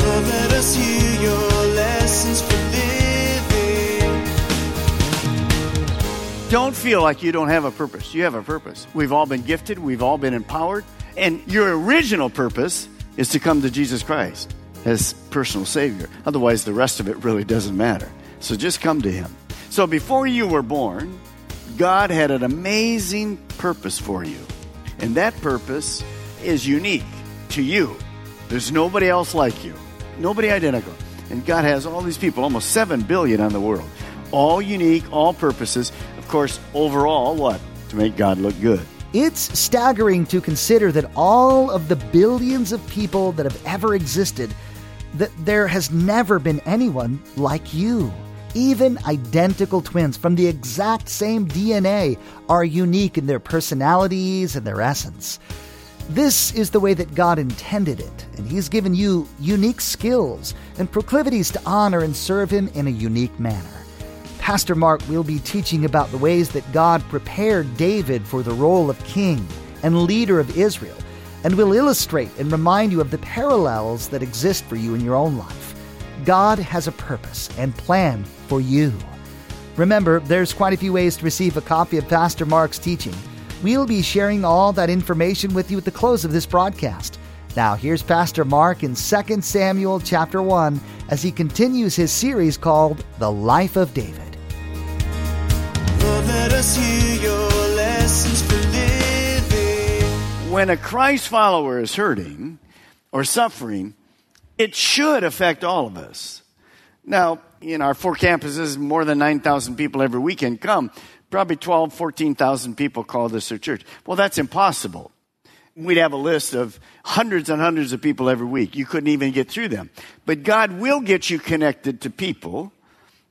Lord, let us hear your lessons for living. Don't feel like you don't have a purpose. You have a purpose. We've all been gifted. We've all been empowered. And your original purpose is to come to Jesus Christ as personal Savior. Otherwise, the rest of it really doesn't matter. So just come to Him. So before you were born, God had an amazing purpose for you. And that purpose is unique to you. There's nobody else like you. Nobody identical. And God has all these people, almost 7 billion on the world. All unique, all purposes. Of course, overall, what? To make God look good. It's staggering to consider that all of the billions of people that have ever existed, that there has never been anyone like you. Even identical twins from the exact same DNA are unique in their personalities and their essence. This is the way that God intended it, and He's given you unique skills and proclivities to honor and serve Him in a unique manner. Pastor Mark will be teaching about the ways that God prepared David for the role of king and leader of Israel, and will illustrate and remind you of the parallels that exist for you in your own life. God has a purpose and plan for you. Remember, there's quite a few ways to receive a copy of Pastor Mark's teaching. We'll be sharing all that information with you at the close of this broadcast. Now, here's Pastor Mark in 2 Samuel chapter 1 as he continues his series called The Life of David. Let us hear your lessons for living. When a Christ follower is hurting or suffering, it should affect all of us. Now, in our 4 campuses, more than 9,000 people every weekend come. Probably 12, 14,000 people call this their church. Well, that's impossible. We'd have a list of hundreds and hundreds of people every week. You couldn't even get through them. But God will get you connected to people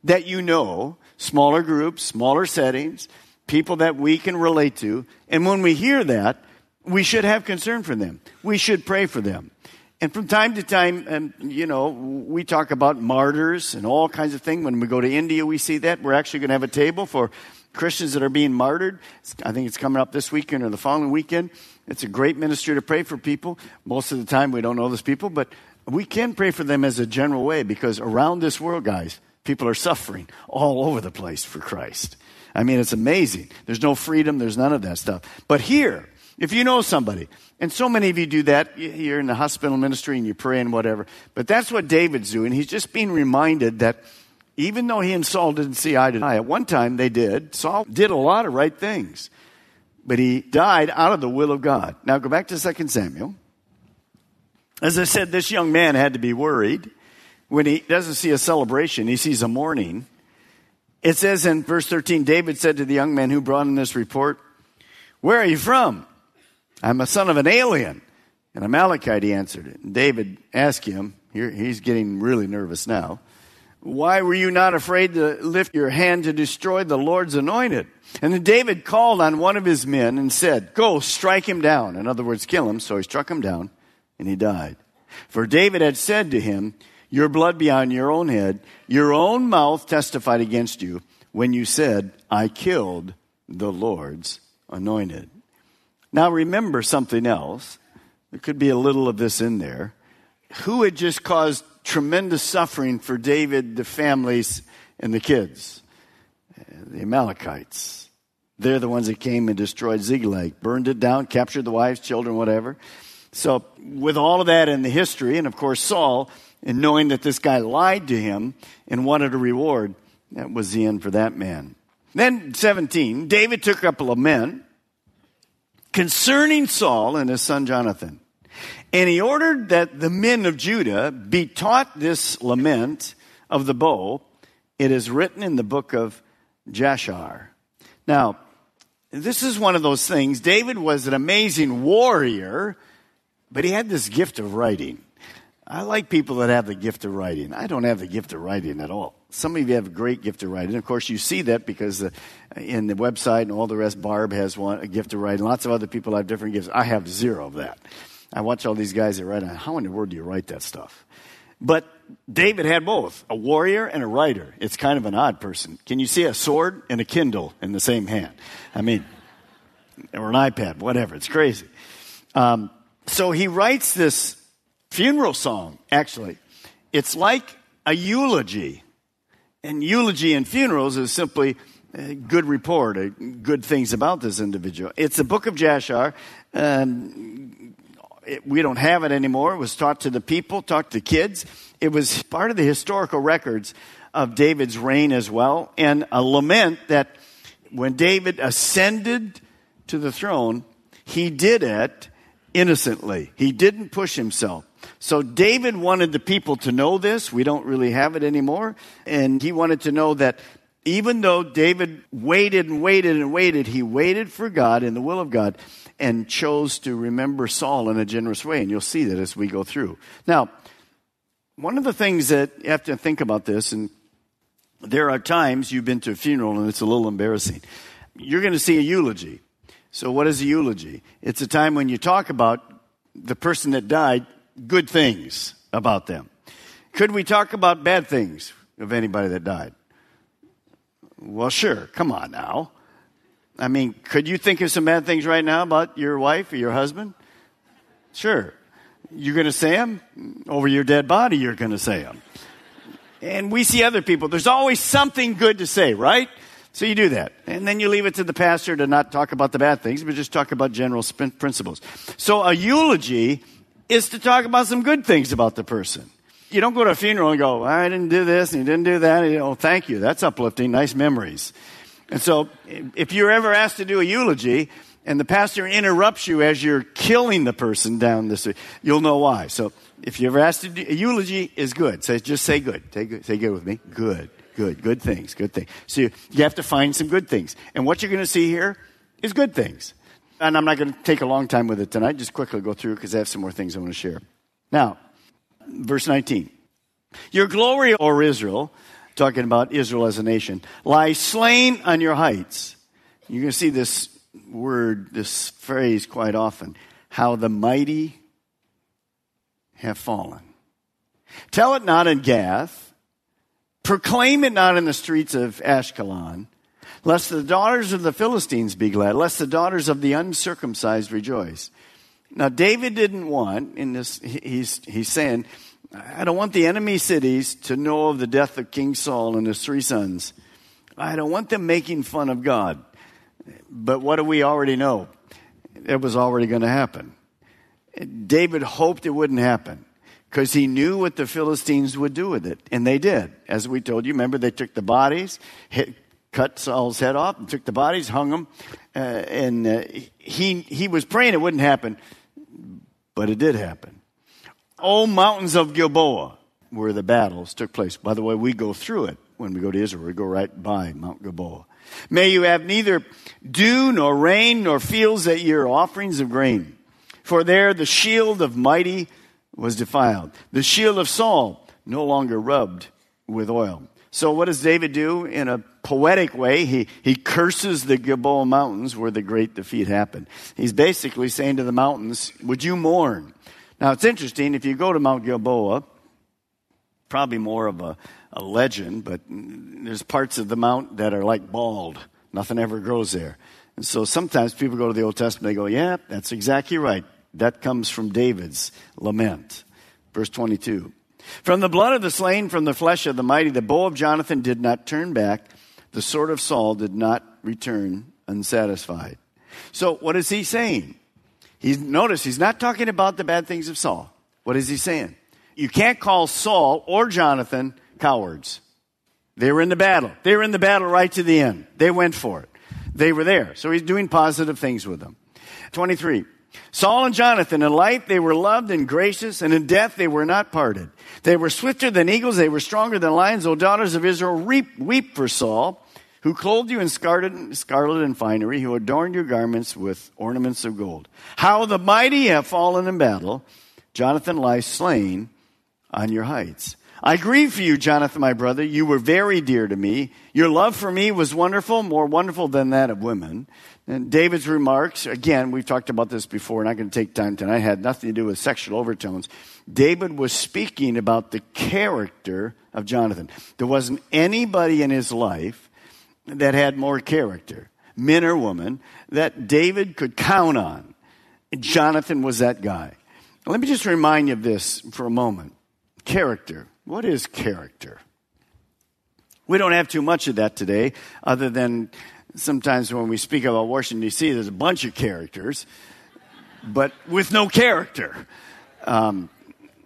that you know, smaller groups, smaller settings, people that we can relate to. And when we hear that, we should have concern for them. We should pray for them. And from time to time, and you know, we talk about martyrs and all kinds of things. When we go to India, we see that. We're actually going to have a table for Christians that are being martyred. I think it's coming up this weekend or the following weekend. It's a great ministry to pray for people. Most of the time, we don't know those people, but we can pray for them as a general way, because around this world, guys, people are suffering all over the place for Christ. I mean, it's amazing. There's no freedom. There's none of that stuff. But here, if you know somebody, and so many of you do that, you're in the hospital ministry and you pray and whatever. But that's what David's doing. He's just being reminded that even though he and Saul didn't see eye to eye, at one time they did. Saul did a lot of right things. But he died out of the will of God. Now go back to 2 Samuel. As I said, this young man had to be worried. When he doesn't see a celebration, he sees a mourning. It says in verse 13, David said to the young man who brought in this report, "Where are you from?" "I'm a son of an alien, an Amalekite," he answered it. And David asked him, he's getting really nervous now, "Why were you not afraid to lift your hand to destroy the Lord's anointed?" And then David called on one of his men and said, "Go, strike him down." In other words, kill him. So he struck him down, and he died. For David had said to him, "Your blood be on your own head. Your own mouth testified against you when you said, 'I killed the Lord's anointed.'" Now remember something else. There could be a little of this in there. Who had just caused tremendous suffering for David, the families, and the kids? The Amalekites. They're the ones that came and destroyed Ziklag, burned it down, captured the wives, children, whatever. So with all of that in the history, and of course Saul, and knowing that this guy lied to him and wanted a reward, that was the end for that man. Then 17, David took up a lament concerning Saul and his son Jonathan. And he ordered that the men of Judah be taught this lament of the bow. It is written in the book of Jashar. Now, This is one of those things. David was an amazing warrior, but he had this gift of writing. I like people that have the gift of writing. I don't have the gift of writing at all. Some of you have a great gift of writing. Of course, you see that because in the website and all the rest, Barb has a gift of writing. Lots of other people have different gifts. I have zero of that. I watch all these guys that write. How in the world do you write that stuff? But David had both, a warrior and a writer. It's kind of an odd person. Can you see a sword and a Kindle in the same hand? I mean, or an iPad, whatever. It's crazy. So he writes this funeral song, actually. It's like a eulogy. And eulogy in funerals is simply a good report, good things about this individual. It's the book of Jashar. We don't have it anymore. It was taught to the people, taught to kids. It was part of the historical records of David's reign as well. And a lament that when David ascended to the throne, he did it innocently. He didn't push himself. So David wanted the people to know this. We don't really have it anymore. And he wanted to know that even though David waited and waited and waited, he waited for God in the will of God and chose to remember Saul in a generous way. And you'll see that as we go through. Now, one of the things that you have to think about this, and there are times you've been to a funeral and it's a little embarrassing. You're going to see a eulogy. So what is a eulogy? It's a time when you talk about the person that died, good things about them. Could we talk about bad things of anybody that died? Well, sure. Come on now. I mean, could you think of some bad things right now about your wife or your husband? Sure. You're going to say them? Over your dead body, you're going to say them. And we see other people. There's always something good to say, right? So you do that. And then you leave it to the pastor to not talk about the bad things, but just talk about general principles. So a eulogy is to talk about some good things about the person. You don't go to a funeral and go, I didn't do this, and you didn't do that. You know, thank you. That's uplifting. Nice memories. And so if you're ever asked to do a eulogy and the pastor interrupts you as you're killing the person down the street, you'll know why. So if you're ever asked to do a eulogy, is good. So just say good. Say good with me. Good, good, good things, good things. So you have to find some good things. And what you're going to see here is good things. And I'm not going to take a long time with it tonight. Just quickly go through because I have some more things I want to share. Now, verse 19. Your glory, O Israel, talking about Israel as a nation, lies slain on your heights. You're going to see this word, this phrase quite often. How the mighty have fallen. Tell it not in Gath. Proclaim it not in the streets of Ashkelon. Lest the daughters of the Philistines be glad, lest the daughters of the uncircumcised rejoice. Now, David didn't want, in this, he's saying, I don't want the enemy cities to know of the death of King Saul and his three sons. I don't want them making fun of God. But what do we already know? It was already going to happen. David hoped it wouldn't happen because he knew what the Philistines would do with it. And they did. As we told you, remember, they took the bodies, cut Saul's head off and took the bodies, hung them. He was praying it wouldn't happen, but it did happen. Oh, mountains of Gilboa, where the battles took place. By the way, we go through it when we go to Israel. We go right by Mount Gilboa. May you have neither dew nor rain nor fields that year, offerings of grain. For there the shield of mighty was defiled. The shield of Saul no longer rubbed with oil. So what does David do? In a poetic way, he curses the Gilboa Mountains where the great defeat happened. He's basically saying to the mountains, would you mourn? Now, it's interesting. If you go to Mount Gilboa, probably more of a legend, but there's parts of the mount that are like bald. Nothing ever grows there. And so sometimes people go to the Old Testament, they go, yeah, that's exactly right. That comes from David's lament. Verse 22. From the blood of the slain, from the flesh of the mighty, the bow of Jonathan did not turn back. The sword of Saul did not return unsatisfied. So what is he saying? Notice he's not talking about the bad things of Saul. What is he saying? You can't call Saul or Jonathan cowards. They were in the battle. They were in the battle right to the end. They went for it. They were there. So he's doing positive things with them. 23. Saul and Jonathan, in life they were loved and gracious, and in death they were not parted. They were swifter than eagles, they were stronger than lions. O daughters of Israel, weep for Saul, who clothed you in scarlet and finery, who adorned your garments with ornaments of gold. How the mighty have fallen in battle. Jonathan lies slain on your heights. I grieve for you, Jonathan, my brother. You were very dear to me. Your love for me was wonderful, more wonderful than that of women. And David's remarks, again, we've talked about this before, and I'm not going to take time tonight, had nothing to do with sexual overtones. David was speaking about the character of Jonathan. There wasn't anybody in his life that had more character, men or women, that David could count on. Jonathan was that guy. Let me just remind you of this for a moment. Character. What is character? We don't have too much of that today, other than sometimes when we speak about Washington, D.C., there's a bunch of characters, but with no character.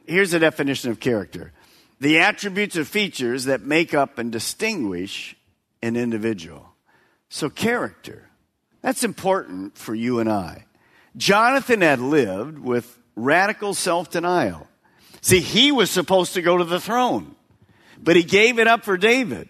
Here's the definition of character. The attributes or features that make up and distinguish an individual. So character. That's important for you and I. Jonathan had lived with radical self-denial. See, he was supposed to go to the throne, but he gave it up for David.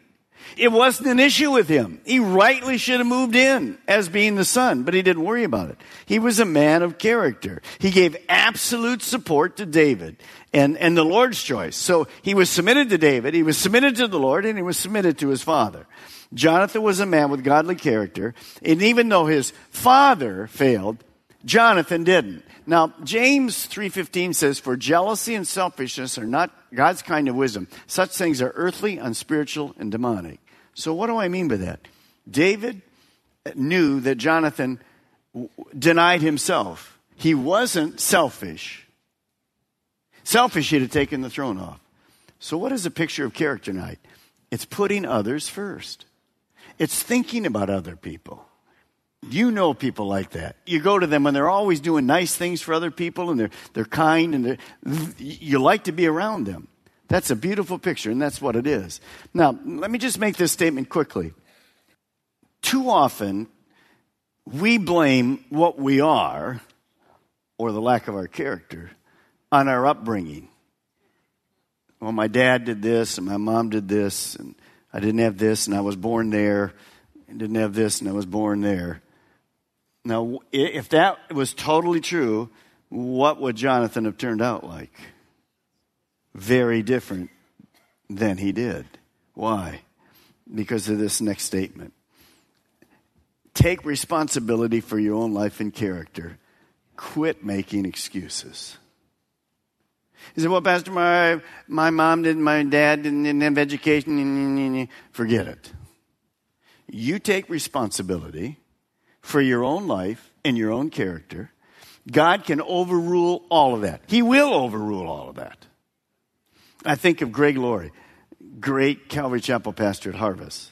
It wasn't an issue with him. He rightly should have moved in as being the son, but he didn't worry about it. He was a man of character. He gave absolute support to David and the Lord's choice. So he was submitted to David, he was submitted to the Lord, and he was submitted to his father. Jonathan was a man with godly character, and even though his father failed, Jonathan didn't. Now, James 3:15 says, for jealousy and selfishness are not God's kind of wisdom. Such things are earthly, unspiritual, and demonic. So what do I mean by that? David knew that Jonathan denied himself. He wasn't selfish. Selfish, he'd have taken the throne off. So what is a picture of character tonight? It's putting others first. It's thinking about other people. You know people like that. You go to them and they're always doing nice things for other people, and they're kind, and you like to be around them. That's a beautiful picture, and that's what it is. Now, let me just make this statement quickly. Too often, we blame what we are, or the lack of our character, on our upbringing. Well, my dad did this, and my mom did this, and I didn't have this, and I was born there, and didn't have this, and I was born there. Now, if that was totally true, what would Jonathan have turned out like? Very different than he did. Why? Because of this next statement. Take responsibility for your own life and character. Quit making excuses. He said, well, Pastor, my mom didn't, my dad didn't have education. Forget it. You take responsibility for your own life and your own character. God can overrule all of that. He will overrule all of that. I think of Greg Laurie, great Calvary Chapel pastor at Harvest.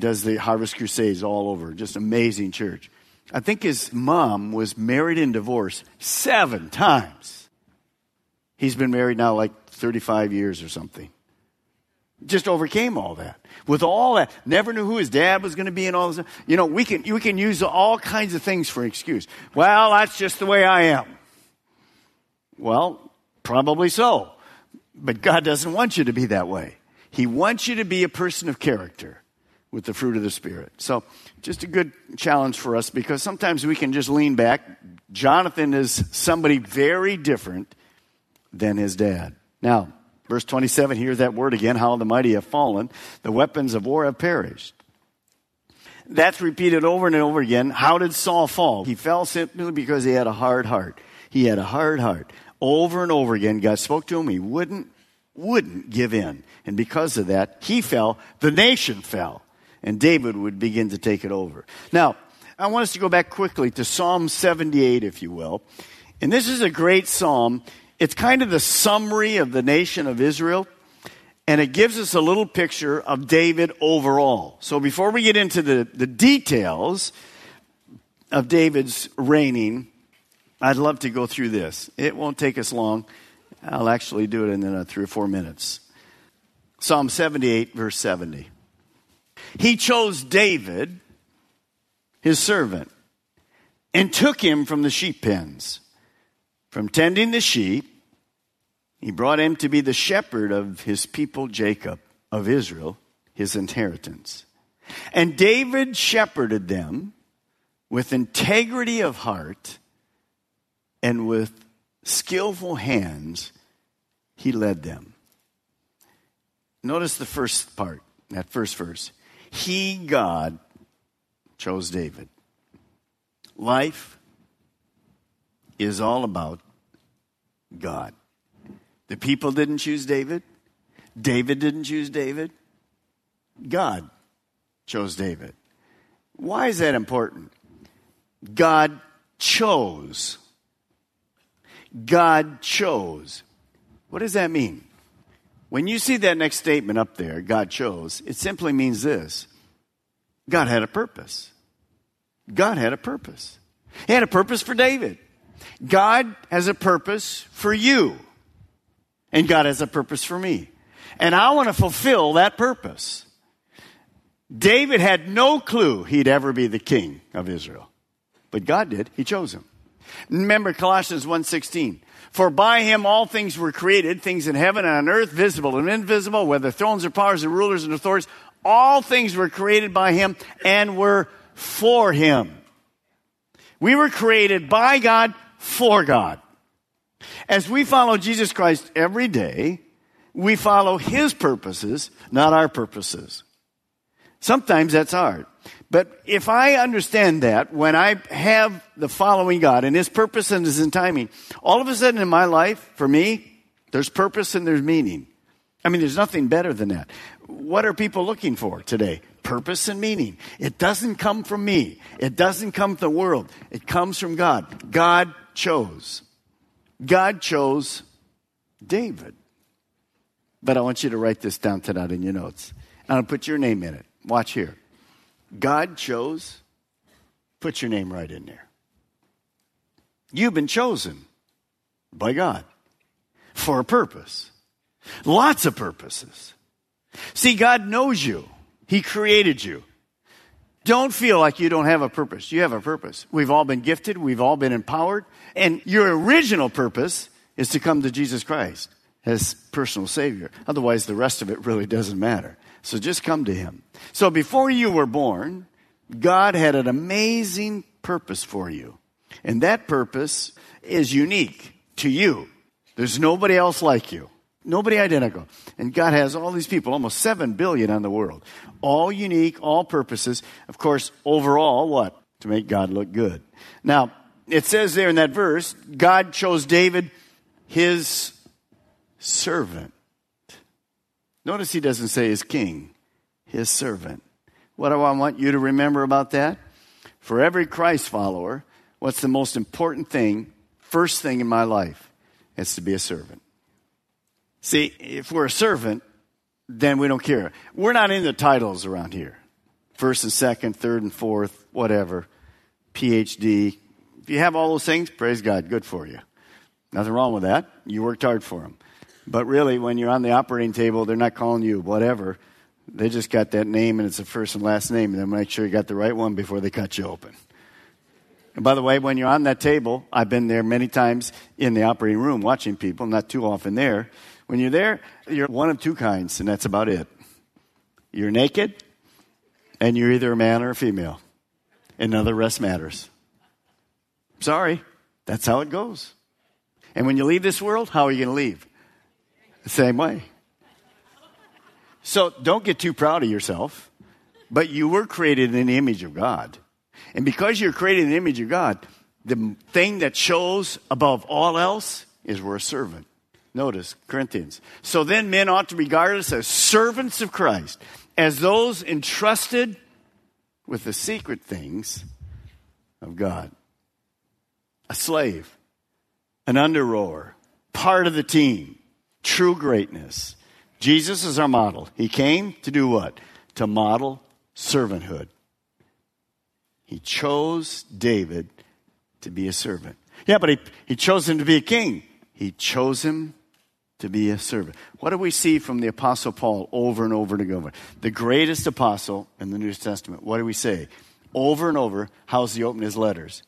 Does the Harvest Crusades all over. Just amazing church. I think his mom was married and divorced 7 times. He's been married now like 35 years or something. Just overcame all that. With all that, never knew who his dad was going to be and all this. You know, we can use all kinds of things for an excuse. Well, that's just the way I am. Well, probably so. But God doesn't want you to be that way. He wants you to be a person of character with the fruit of the Spirit. So just a good challenge for us, because sometimes we can just lean back. Jonathan is somebody very different than his dad. Now, verse 27, here's that word again, how the mighty have fallen. The weapons of war have perished. That's repeated over and over again. How did Saul fall? He fell simply because he had a hard heart. He had a hard heart. Over and over again, God spoke to him. He wouldn't give in. And because of that, he fell. The nation fell. And David would begin to take it over. Now, I want us to go back quickly to Psalm 78, if you will. And this is a great psalm. It's kind of the summary of the nation of Israel. And it gives us a little picture of David overall. So before we get into the details of David's reigning, I'd love to go through this. It won't take us long. I'll actually do it in 3 or 4 minutes. Psalm 78, verse 70. He chose David, his servant, and took him from the sheep pens. From tending the sheep, he brought him to be the shepherd of his people Jacob, of Israel, his inheritance. And David shepherded them with integrity of heart, and with skillful hands he led them. Notice the first part, that first verse. He, God, chose David. Life is all about God. The people didn't choose David. David didn't choose David. God chose David. Why is that important? God chose. God chose. What does that mean? When you see that next statement up there, God chose, it simply means this. God had a purpose. God had a purpose. He had a purpose for David. God has a purpose for you. And God has a purpose for me. And I want to fulfill that purpose. David had no clue he'd ever be the king of Israel. But God did. He chose him. Remember Colossians 1:16. For by him all things were created, things in heaven and on earth, visible and invisible, whether thrones or powers or rulers and authorities. All things were created by him and were for him. We were created by God, for God. As we follow Jesus Christ every day, we follow his purposes, not our purposes. Sometimes that's hard. But if I understand that, when I have the following God and his purpose and his timing, all of a sudden in my life, for me, there's purpose and there's meaning. I mean, there's nothing better than that. What are people looking for today? Purpose and meaning. It doesn't come from me. It doesn't come from the world. It comes from God. God chose. God chose David. But I want you to write this down tonight in your notes. And I'll put your name in it. Watch here. God chose. Put your name right in there. You've been chosen by God for a purpose. Lots of purposes. See, God knows you. He created you. Don't feel like you don't have a purpose. You have a purpose. We've all been gifted. We've all been empowered. And your original purpose is to come to Jesus Christ as personal Savior. Otherwise, the rest of it really doesn't matter. So just come to him. So before you were born, God had an amazing purpose for you. And that purpose is unique to you. There's nobody else like you. Nobody identical. And God has all these people, almost 7 billion on the world. All unique, all purposes. Of course, overall, what? To make God look good. Now, it says there in that verse, God chose David, his servant. Notice he doesn't say his king, his servant. What do I want you to remember about that? For every Christ follower, what's the most important thing, first thing in my life? It's to be a servant. See, if we're a servant, then we don't care. We're not into titles around here. First and second, third and fourth, whatever. PhD. If you have all those things, praise God, good for you. Nothing wrong with that. You worked hard for them. But really, when you're on the operating table, they're not calling you whatever. They just got that name, and it's the first and last name, and they'll make sure you got the right one before they cut you open. And by the way, when you're on that table, I've been there many times in the operating room watching people, not too often there. When you're there, you're one of two kinds, and that's about it. You're naked, and you're either a man or a female. And none of the rest matters. Sorry, that's how it goes. And when you leave this world, how are you going to leave? The same way. So don't get too proud of yourself, but you were created in the image of God. And because you're created in the image of God, the thing that shows above all else is we're a servant. Notice Corinthians. So then men ought to regard us as servants of Christ, as those entrusted with the secret things of God. A slave, an under-rower, part of the team. True greatness. Jesus is our model. He came to do what? To model servanthood. He chose David to be a servant. Yeah, but he chose him to be a king. He chose him to be a servant. What do we see from the Apostle Paul over and over and over? The greatest apostle in the New Testament. What do we say? Over and over, how's he open his letters?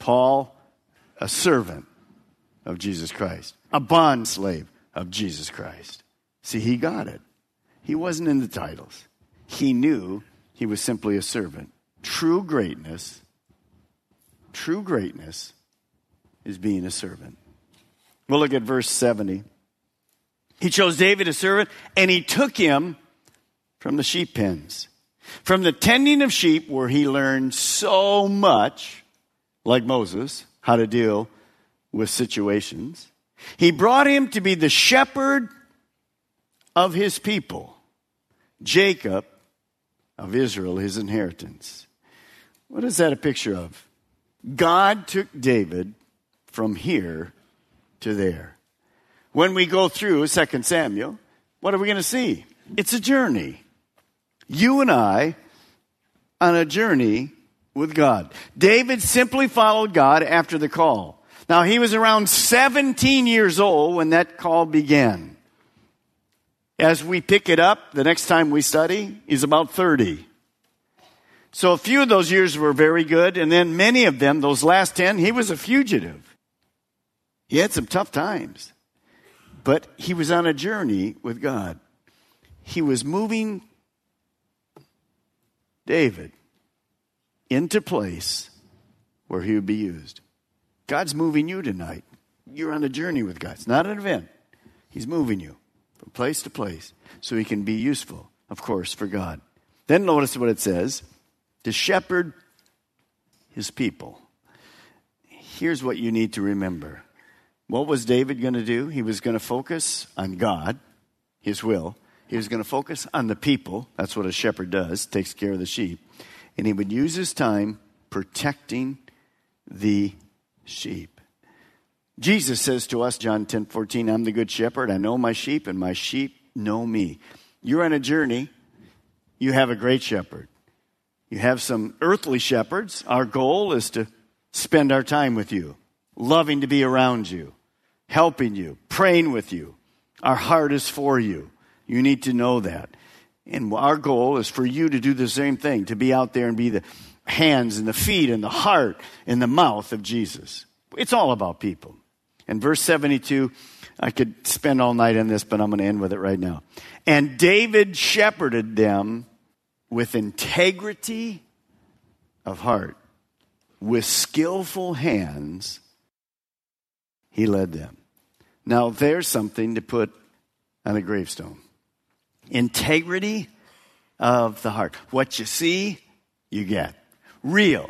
Paul, a servant of Jesus Christ. A bond slave of Jesus Christ. See, he got it. He wasn't in the titles. He knew he was simply a servant. True greatness is being a servant. We'll look at verse 70. He chose David a servant, and he took him from the sheep pens, from the tending of sheep, where he learned so much, like Moses, how to deal with situations. He brought him to be the shepherd of his people, Jacob of Israel, his inheritance. What is that a picture of? God took David from here to there. When we go through 2 Samuel, what are we going to see? It's a journey. You and I on a journey with God. David simply followed God after the call. Now, he was around 17 years old when that call began. As we pick it up, the next time we study, he's about 30. So a few of those years were very good, and then many of them, those last 10, he was a fugitive. He had some tough times, but he was on a journey with God. He was moving David into place where he would be used. God's moving you tonight. You're on a journey with God. It's not an event. He's moving you from place to place so he can be useful, of course, for God. Then notice what it says, to shepherd his people. Here's what you need to remember. What was David going to do? He was going to focus on God, his will. He was going to focus on the people. That's what a shepherd does, takes care of the sheep. And he would use his time protecting the sheep. Jesus says to us, John 10:14, I'm the good shepherd. I know my sheep, and my sheep know me. You're on a journey. You have a great shepherd. You have some earthly shepherds. Our goal is to spend our time with you, loving to be around you, helping you, praying with you. Our heart is for you. You need to know that. And our goal is for you to do the same thing, to be out there and be the hands and the feet and the heart and the mouth of Jesus. It's all about people. And verse 72, I could spend all night on this, but I'm going to end with it right now. And David shepherded them with integrity of heart. With skillful hands, he led them. Now, there's something to put on a gravestone. Integrity of the heart. What you see, you get. Real.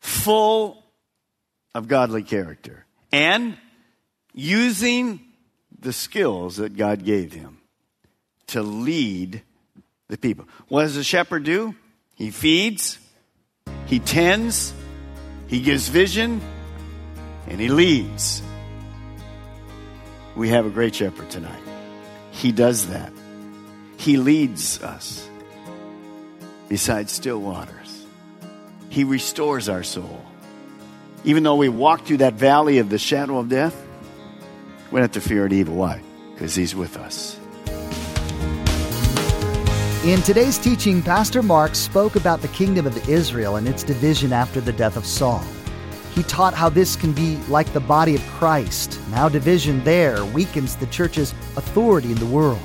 Full of godly character. And using the skills that God gave him to lead the people. What does a shepherd do? He feeds, he tends, he gives vision, and he leads. We have a great shepherd tonight. He does that. He leads us beside still waters. He restores our soul. Even though we walk through that valley of the shadow of death, we don't have to fear it evil. Why? Because he's with us. In today's teaching, Pastor Mark spoke about the kingdom of Israel and its division after the death of Saul. He taught how this can be like the body of Christ, and how division there weakens the church's authority in the world.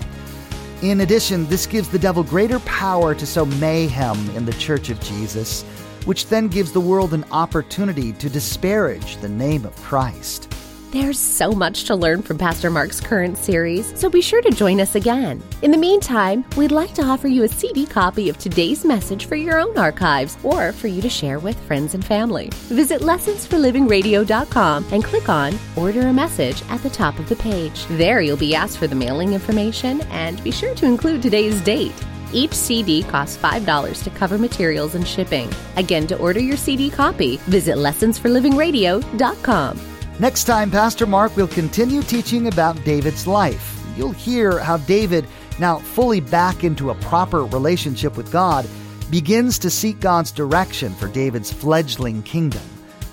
In addition, this gives the devil greater power to sow mayhem in the church of Jesus, which then gives the world an opportunity to disparage the name of Christ. There's so much to learn from Pastor Mark's current series, so be sure to join us again. In the meantime, we'd like to offer you a CD copy of today's message for your own archives or for you to share with friends and family. Visit LessonsForLivingRadio.com and click on Order a Message at the top of the page. There you'll be asked for the mailing information, and be sure to include today's date. Each CD costs $5 to cover materials and shipping. Again, to order your CD copy, visit LessonsForLivingRadio.com. Next time, Pastor Mark will continue teaching about David's life. You'll hear how David, now fully back into a proper relationship with God, begins to seek God's direction for David's fledgling kingdom.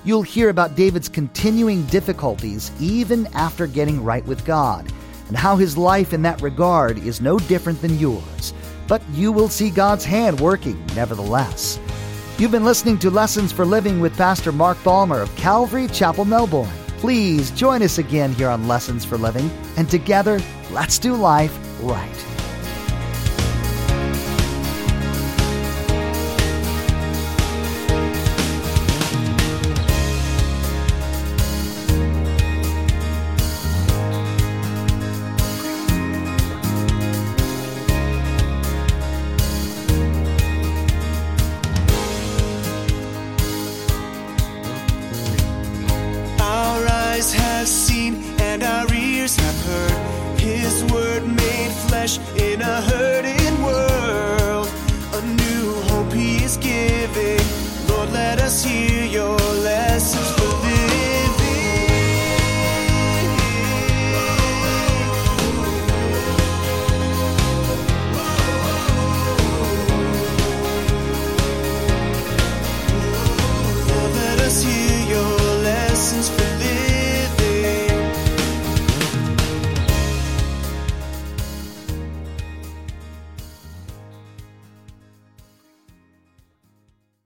You'll hear about David's continuing difficulties even after getting right with God, and how his life in that regard is no different than yours. But you will see God's hand working nevertheless. You've been listening to Lessons for Living with Pastor Mark Balmer of Calvary Chapel, Melbourne. Please join us again here on Lessons for Living, and together, let's do life right. fish in a hurting world. A new hope he is giving.